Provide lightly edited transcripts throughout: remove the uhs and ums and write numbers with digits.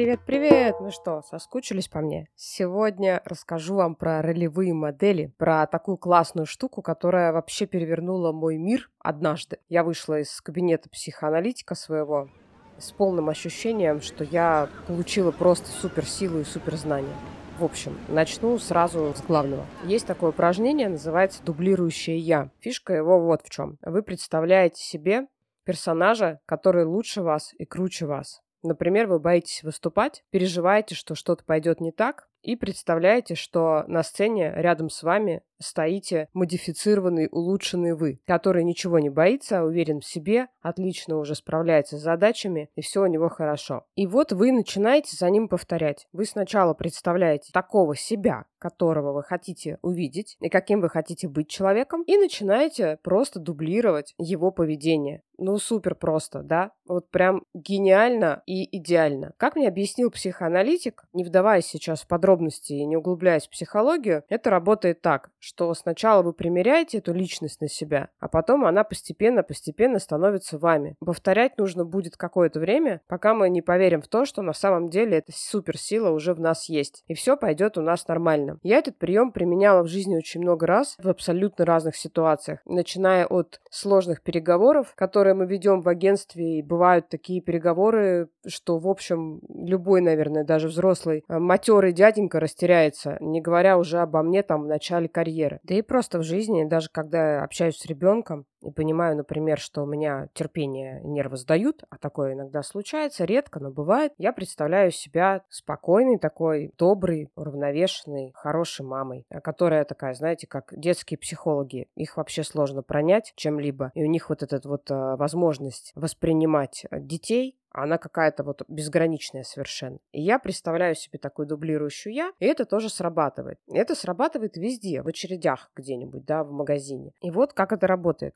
Привет-привет! Ну что, соскучились по мне? Сегодня расскажу вам про ролевые модели, про такую классную штуку, которая вообще перевернула мой мир однажды. Я вышла из кабинета психоаналитика своего с полным ощущением, что я получила просто суперсилу и суперзнания. В общем, начну сразу с главного. Есть такое упражнение, называется «Дублирующее я». Фишка его вот в чем. Вы представляете себе персонажа, который лучше вас и круче вас. Например, вы боитесь выступать, переживаете, что что-то пойдет не так, и представляете, что на сцене рядом с вами стоите модифицированный, улучшенный вы, который ничего не боится, уверен в себе, отлично уже справляется с задачами, и все у него хорошо. И вот вы начинаете за ним повторять. Вы сначала представляете такого себя, которого вы хотите увидеть, и каким вы хотите быть человеком, и начинаете просто дублировать его поведение. Ну, супер просто, да? Вот прям гениально и идеально. Как мне объяснил психоаналитик, не вдаваясь сейчас в подробности и не углубляясь в психологию, это работает так, что сначала вы примеряете эту личность на себя, а потом она постепенно-постепенно становится вами. Повторять нужно будет какое-то время, пока мы не поверим в то, что на самом деле эта суперсила уже в нас есть, и все пойдет у нас нормально. Я этот прием применяла в жизни очень много раз, в абсолютно разных ситуациях, начиная от сложных переговоров, которые мы ведем в агентстве, и бывают такие переговоры, что, в общем, любой, наверное, даже взрослый, матерый дяденька растеряется, не говоря уже обо мне там в начале карьеры. Да и просто в жизни, даже когда я общаюсь с ребенком и понимаю, например, что у меня терпение, нервы сдают, а такое иногда случается, редко, но бывает, я представляю себя спокойной, такой доброй, уравновешенной, хорошей мамой, которая такая, знаете, как детские психологи, их вообще сложно пронять чем-либо, и у них вот эта вот возможность воспринимать детей, она какая-то вот безграничная совершенно. И я представляю себе такую дублирующую я, и это тоже срабатывает. Это срабатывает везде, в очередях где-нибудь, да, в магазине. И вот как это работает.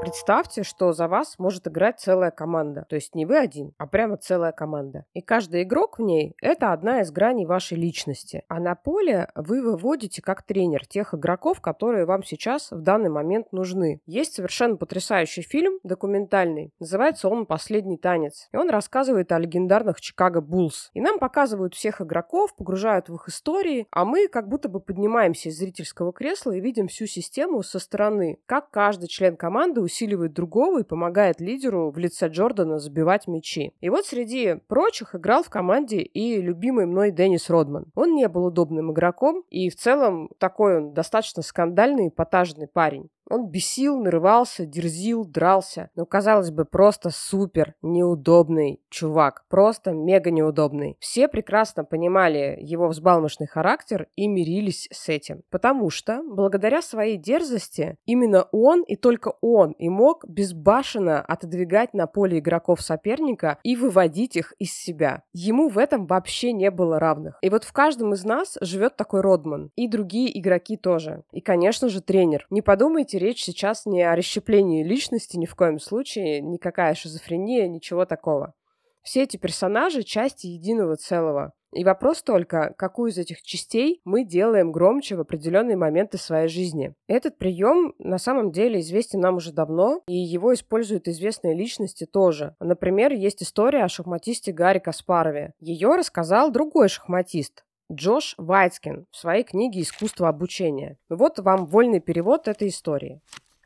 Представьте, что за вас может играть целая команда. То есть не вы один, а прямо целая команда. И каждый игрок в ней – это одна из граней вашей личности. А на поле вы выводите как тренер тех игроков, которые вам сейчас в данный момент нужны. Есть совершенно потрясающий фильм, документальный. Называется он «Последний танец». И он рассказывает о легендарных Chicago Bulls. И нам показывают всех игроков, погружают в их истории. А мы как будто бы поднимаемся из зрительского кресла и видим всю систему со стороны. Как каждый член команды усиливает другого и помогает лидеру в лице Джордана забивать мячи. И вот среди прочих играл в команде и любимый мной Деннис Родман. Он не был удобным игроком, и в целом такой он достаточно скандальный, эпатажный парень. Он бесил, нарывался, дерзил, дрался. Ну, казалось бы, просто супер неудобный чувак. Просто мега неудобный. Все прекрасно понимали его взбалмошный характер и мирились с этим. Потому что, благодаря своей дерзости, именно он и только он и мог безбашенно отодвигать на поле игроков соперника и выводить их из себя. Ему в этом вообще не было равных. И вот в каждом из нас живет такой Родман. И другие игроки тоже. И, конечно же, тренер. Не подумайте, речь сейчас не о расщеплении личности ни в коем случае, никакая шизофрения, ничего такого. Все эти персонажи – части единого целого. И вопрос только, какую из этих частей мы делаем громче в определенные моменты своей жизни. Этот прием на самом деле известен нам уже давно, и его используют известные личности тоже. Например, есть история о шахматисте Гарри Каспарове. Ее рассказал другой шахматист. Джош Вайцкин в своей книге «Искусство обучения». Вот вам вольный перевод этой истории.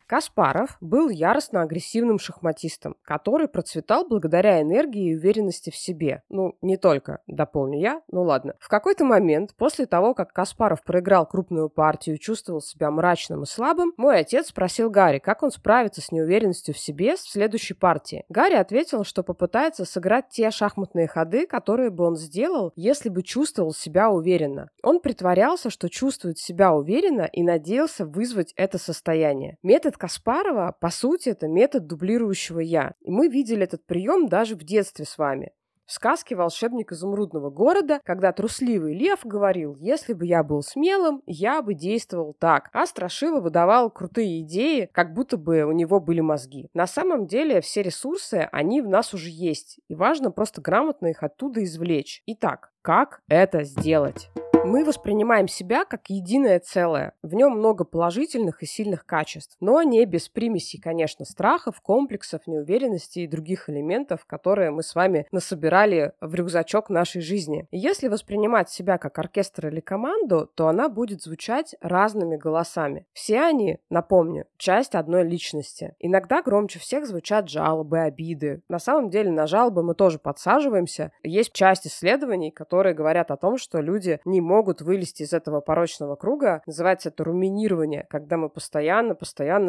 Каспаров был яростно-агрессивным шахматистом, который процветал благодаря энергии и уверенности в себе. Ну, не только, дополню я, ну ладно. В какой-то момент, после того, как Каспаров проиграл крупную партию и чувствовал себя мрачным и слабым, мой отец спросил Гарри, как он справится с неуверенностью в себе в следующей партии. Гарри ответил, что попытается сыграть те шахматные ходы, которые бы он сделал, если бы чувствовал себя уверенно. Он притворялся, что чувствует себя уверенно, и надеялся вызвать это состояние. Метод Каспарова, по сути, это метод дублирующего «я». И мы видели этот прием даже в детстве с вами. В сказке «Волшебник изумрудного города», когда трусливый лев говорил: «Если бы я был смелым, я бы действовал так», а страшила выдавал крутые идеи, как будто бы у него были мозги. На самом деле все ресурсы, они в нас уже есть, и важно просто грамотно их оттуда извлечь. Итак, как это сделать? Мы воспринимаем себя как единое целое. В нем много положительных и сильных качеств, но не без примесей, конечно, страхов, комплексов, неуверенности и других элементов, которые мы с вами насобирали в рюкзачок нашей жизни. И если воспринимать себя как оркестр или команду, то она будет звучать разными голосами. Все они, напомню, часть одной личности. Иногда громче всех звучат жалобы, обиды. На самом деле на жалобы мы тоже подсаживаемся. Есть часть исследований, которые говорят о том, что люди не могут вылезти из этого порочного круга. Называется это руминирование, когда мы постоянно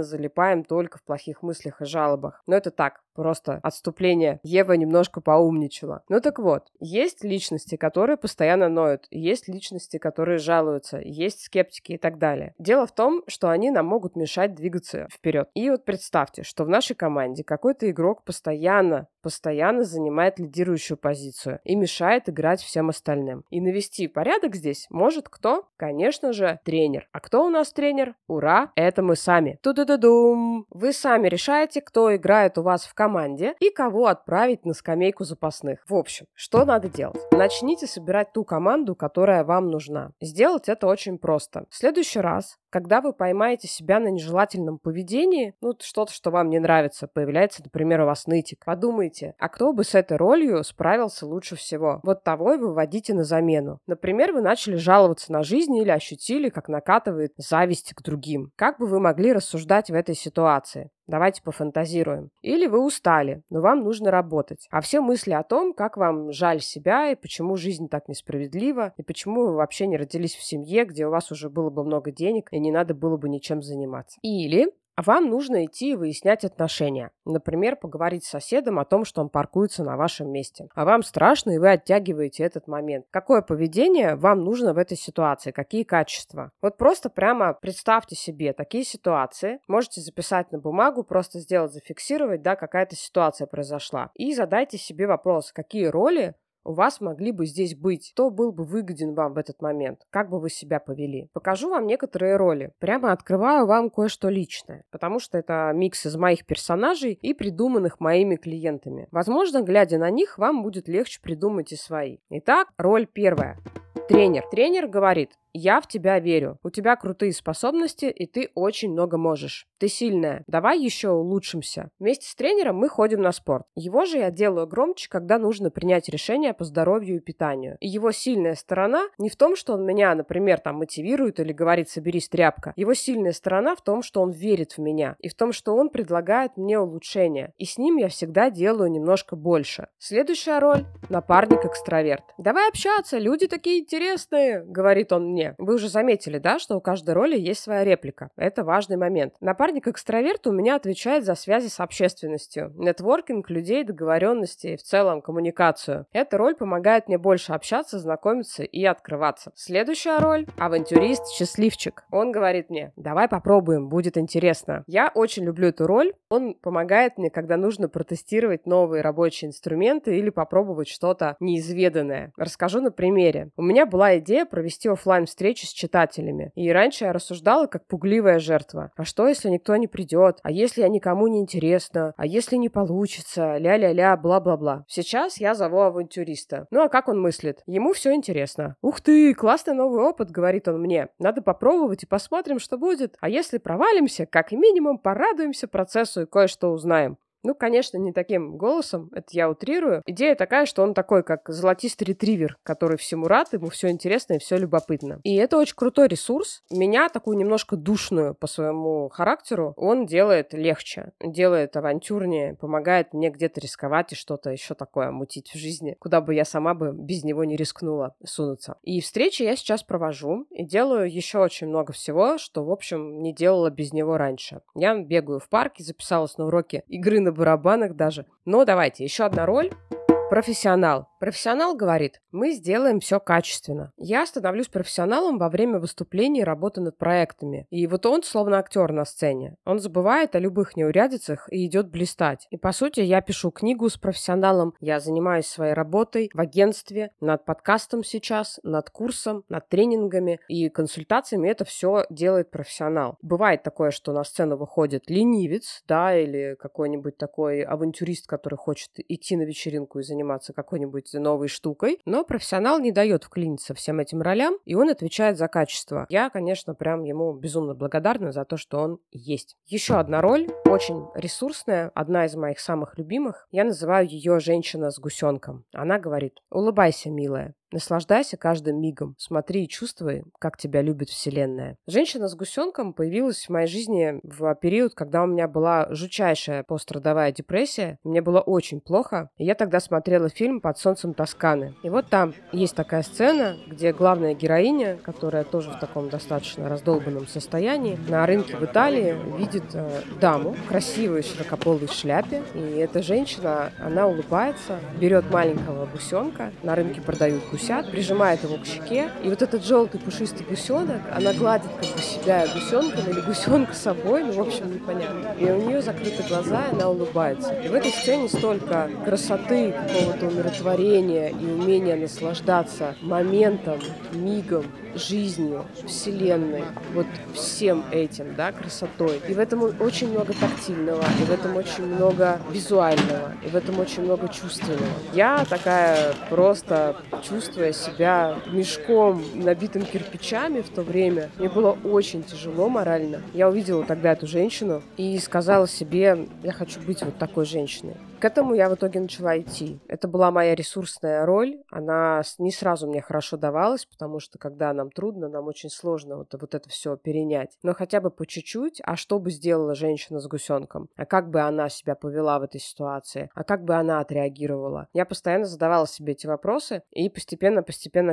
залипаем только в плохих мыслях и жалобах. Но это так, просто отступление. Ева немножко поумничала. Ну так вот, есть личности, которые постоянно ноют, есть личности, которые жалуются, есть скептики и так далее. Дело в том, что они нам могут мешать двигаться вперед. И вот представьте, что в нашей команде какой-то игрок постоянно занимает лидирующую позицию и мешает играть всем остальным. И навести порядок здесь может кто? Конечно же, тренер. А кто у нас тренер? Ура, это мы сами. Ту-ду-ду-дум! Вы сами решаете, кто играет у вас в команде и кого отправить на скамейку запасных. В общем, что надо делать? Начните собирать ту команду, которая вам нужна. Сделать это очень просто. В следующий раз, когда вы поймаете себя на нежелательном поведении, что-то, что вам не нравится, появляется, например, у вас нытик, подумайте, а кто бы с этой ролью справился лучше всего? Вот того и выводите на замену. Например, вы начали жаловаться на жизнь или ощутили, как накатывает зависть к другим. Как бы вы могли рассуждать в этой ситуации? Давайте пофантазируем. Или вы устали, но вам нужно работать. А все мысли о том, как вам жаль себя и почему жизнь так несправедлива, и почему вы вообще не родились в семье, где у вас уже было бы много денег и не надо было бы ничем заниматься. Или вам нужно идти и выяснять отношения. Например, поговорить с соседом о том, что он паркуется на вашем месте. А вам страшно, и вы оттягиваете этот момент. Какое поведение вам нужно в этой ситуации? Какие качества? Вот просто прямо представьте себе такие ситуации. Можете записать на бумагу, просто сделать, зафиксировать, какая-то ситуация произошла. И задайте себе вопрос, какие роли у вас могли бы здесь быть, кто был бы выгоден вам в этот момент, как бы вы себя повели. Покажу вам некоторые роли, прямо открываю вам кое-что личное, потому что это микс из моих персонажей и придуманных моими клиентами. Возможно, глядя на них, вам будет легче придумать и свои. Итак, роль первая. Тренер. Тренер говорит: я в тебя верю, у тебя крутые способности и ты очень много можешь. Ты сильная, давай еще улучшимся. Вместе с тренером мы ходим на спорт. Его же я делаю громче, когда нужно принять решение по здоровью и питанию. И его сильная сторона не в том, что он меня, например, мотивирует или говорит: соберись, тряпка. Его сильная сторона в том, что он верит в меня и в том, что он предлагает мне улучшения. И с ним я всегда делаю немножко больше. Следующая роль – напарник-экстраверт. «Давай общаться, люди такие интересные», – говорит он мне. Вы уже заметили, что у каждой роли есть своя реплика. Это важный момент. Напарник-экстраверт у меня отвечает за связи с общественностью, нетворкинг людей, договоренности и в целом коммуникацию. Эта роль помогает мне больше общаться, знакомиться и открываться. Следующая роль – авантюрист-счастливчик. Он говорит мне: давай попробуем, будет интересно. Я очень люблю эту роль. Он помогает мне, когда нужно протестировать новые рабочие инструменты или попробовать что-то неизведанное. Расскажу на примере. У меня была идея провести офлайн встречи с читателями. И раньше я рассуждала как пугливая жертва. А что, если никто не придет? А если я никому не интересна? А если не получится? Ля-ля-ля, бла-бла-бла. Сейчас я зову авантюриста. А как он мыслит? Ему все интересно. Ух ты, классный новый опыт, говорит он мне. Надо попробовать и посмотрим, что будет. А если провалимся, как минимум порадуемся процессу и кое-что узнаем. Конечно, не таким голосом, это я утрирую. Идея такая, что он такой, как золотистый ретривер, который всему рад, ему все интересно и все любопытно. И это очень крутой ресурс. Меня, такую немножко душную по своему характеру, он делает легче, делает авантюрнее, помогает мне где-то рисковать и что-то еще такое мутить в жизни, куда бы я сама бы без него не рискнула сунуться. И встречи я сейчас провожу и делаю еще очень много всего, что, в общем, не делала без него раньше. Я бегаю в парке, записалась на уроки игры на барабанах даже. Но давайте, еще одна роль. Профессионал. Профессионал говорит: мы сделаем все качественно. Я становлюсь профессионалом во время выступлений и работы над проектами. И вот он словно актер на сцене. Он забывает о любых неурядицах и идет блистать. И по сути я пишу книгу с профессионалом, я занимаюсь своей работой в агентстве, над подкастом сейчас, над курсом, над тренингами и консультациями. Это все делает профессионал. Бывает такое, что на сцену выходит ленивец, или какой-нибудь такой авантюрист, который хочет идти на вечеринку и заниматься какой-нибудь качестве новой штукой, но профессионал не дает вклиниться всем этим ролям, и он отвечает за качество. Я, конечно, прям ему безумно благодарна за то, что он есть. Еще одна роль, очень ресурсная, одна из моих самых любимых. Я называю ее «Женщина с гусенком». Она говорит: «Улыбайся, милая. Наслаждайся каждым мигом. Смотри и чувствуй, как тебя любит Вселенная». «Женщина с гусенком» появилась в моей жизни в период, когда у меня была жутчайшая пострадовая депрессия. Мне было очень плохо. И я тогда смотрела фильм «Под солнцем Тосканы». И вот там есть такая сцена, где главная героиня, которая тоже в таком достаточно раздолбанном состоянии, на рынке в Италии видит даму в красивой широкополой шляпе. И эта женщина, она улыбается, берет маленького гусенка, на рынке продают гусенка, прижимает его к щеке, и вот этот желтый пушистый гусенок, она гладит как бы себя гусенком или гусенка собой, ну, в общем, непонятно. И у нее закрыты глаза, и она улыбается. И в этой сцене столько красоты, какого-то умиротворения и умения наслаждаться моментом, мигом, жизнью, вселенной, вот всем этим, да, красотой. И в этом очень много тактильного, и в этом очень много визуального, и в этом очень много чувственного. Я такая просто, чувствуя себя мешком, набитым кирпичами в то время, мне было очень тяжело морально. Я увидела тогда эту женщину и сказала себе: я хочу быть вот такой женщиной. К этому я в итоге начала идти. Это была моя ресурсная роль. Она не сразу мне хорошо давалась, потому что когда нам трудно, нам очень сложно вот это все перенять. Но хотя бы по чуть-чуть, а что бы сделала женщина с гусенком? А как бы она себя повела в этой ситуации? А как бы она отреагировала? Я постоянно задавала себе эти вопросы и постепенно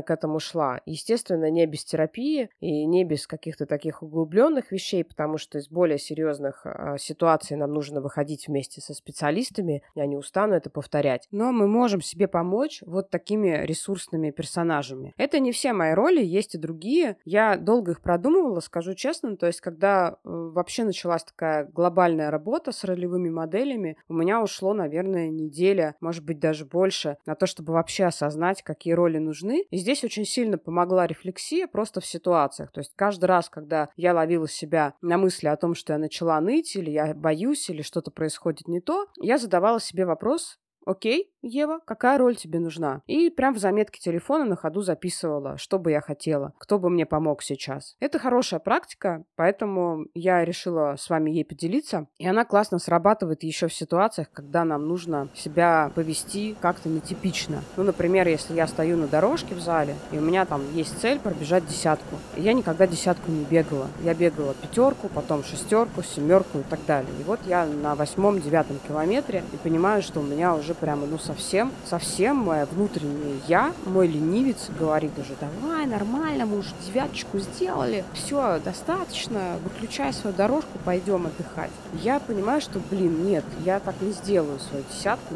к этому шла. Естественно, не без терапии и не без каких-то таких углубленных вещей, потому что из более серьезных ситуаций нам нужно выходить вместе со специалистами. Я не устану это повторять. Но мы можем себе помочь вот такими ресурсными персонажами. Это не все мои роли, есть и другие. Я долго их продумывала, скажу честно. То есть, когда вообще началась такая глобальная работа с ролевыми моделями, у меня ушло, наверное, неделя, может быть, даже больше, на то, чтобы вообще осознать, какие роли нужны. И здесь очень сильно помогла рефлексия просто в ситуациях. То есть, каждый раз, когда я ловила себя на мысли о том, что я начала ныть, или я боюсь, или что-то происходит не то, я задавала себе вопрос: окей, Ева, какая роль тебе нужна? И прям в заметке телефона на ходу записывала, что бы я хотела, кто бы мне помог сейчас. Это хорошая практика, поэтому я решила с вами ей поделиться. И она классно срабатывает еще в ситуациях, когда нам нужно себя повести как-то нетипично. Ну, например, если я стою на дорожке в зале, и у меня там есть цель пробежать десятку. И я никогда десятку не бегала. Я бегала пятерку, потом шестерку, семерку и так далее. И вот я на 8-9 километре и понимаю, что у меня уже прямо, ну, совсем моя внутренняя я, мой ленивец, говорит уже: давай, нормально, мы уже девяточку сделали, все, достаточно, выключай свою дорожку, пойдем отдыхать. Я понимаю, что, блин, нет, я так не сделаю свою десятку,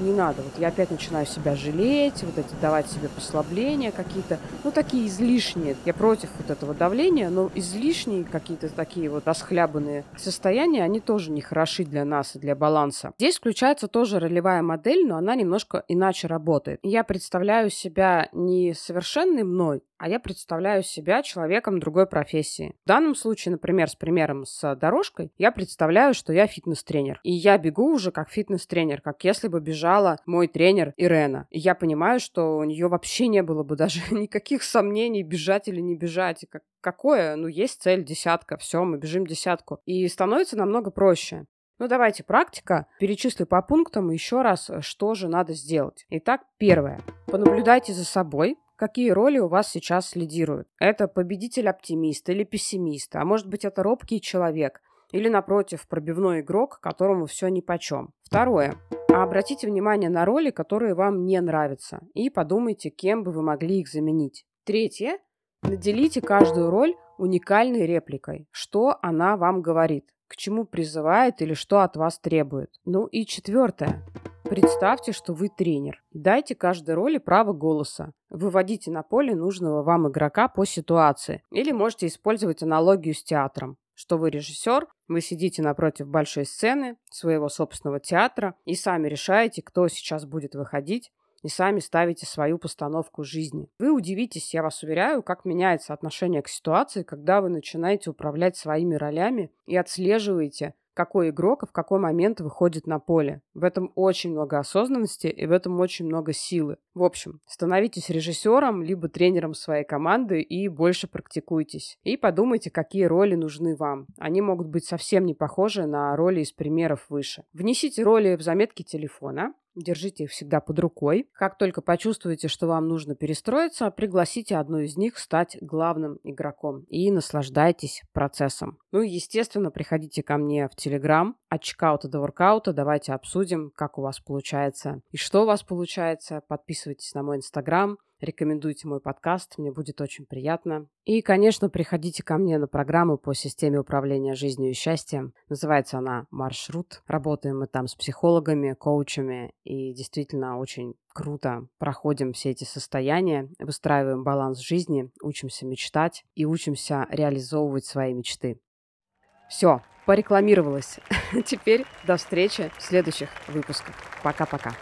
не надо. Вот я опять начинаю себя жалеть, вот эти давать себе послабления какие-то, ну, такие излишние. Я против вот этого давления, но излишние какие-то такие вот расхлябанные состояния, они тоже не хороши для нас и для баланса. Здесь включается тоже ролевая модель, но она немножко иначе работает. Я представляю себя не совершенной мной, а я представляю себя человеком другой профессии. В данном случае, например, с примером с дорожкой, я представляю, что я фитнес-тренер. И я бегу уже как фитнес-тренер, как если бы бежала мой тренер Ирена. И я понимаю, что у нее вообще не было бы даже никаких сомнений, бежать или не бежать. Какое? Ну, есть цель, десятка, все, мы бежим десятку. И становится намного проще. Ну, давайте практика. Перечислю по пунктам еще раз, что же надо сделать. Итак, первое. Понаблюдайте за собой, какие роли у вас сейчас лидируют. Это победитель-оптимист или пессимист, а может быть, это робкий человек или, напротив, пробивной игрок, которому все нипочем. Второе. Обратите внимание на роли, которые вам не нравятся, и подумайте, кем бы вы могли их заменить. Третье. Наделите каждую роль уникальной репликой, что она вам говорит, к чему призывает или что от вас требует. Ну и четвертое. Представьте, что вы тренер. Дайте каждой роли право голоса. Выводите на поле нужного вам игрока по ситуации. Или можете использовать аналогию с театром, что вы режиссер, вы сидите напротив большой сцены своего собственного театра и сами решаете, кто сейчас будет выходить, и сами ставите свою постановку жизни. Вы удивитесь, я вас уверяю, как меняется отношение к ситуации, когда вы начинаете управлять своими ролями и отслеживаете, какой игрок и в какой момент выходит на поле. В этом очень много осознанности и в этом очень много силы. В общем, становитесь режиссером, либо тренером своей команды и больше практикуйтесь. И подумайте, какие роли нужны вам. Они могут быть совсем не похожи на роли из примеров выше. Внесите роли в заметки телефона. Держите их всегда под рукой. Как только почувствуете, что вам нужно перестроиться, пригласите одну из них стать главным игроком и наслаждайтесь процессом. Ну и, естественно, приходите ко мне в Telegram. От чекаута до воркаута. Давайте обсудим, как у вас получается и что у вас получается. Подписывайтесь на мой Instagram. Рекомендуйте мой подкаст, мне будет очень приятно. И, конечно, приходите ко мне на программу по системе управления жизнью и счастьем. Называется она «Маршрут». Работаем мы там с психологами, коучами и действительно очень круто проходим все эти состояния, выстраиваем баланс жизни, учимся мечтать и учимся реализовывать свои мечты. Все, порекламировалась. Теперь до встречи в следующих выпусках. Пока-пока.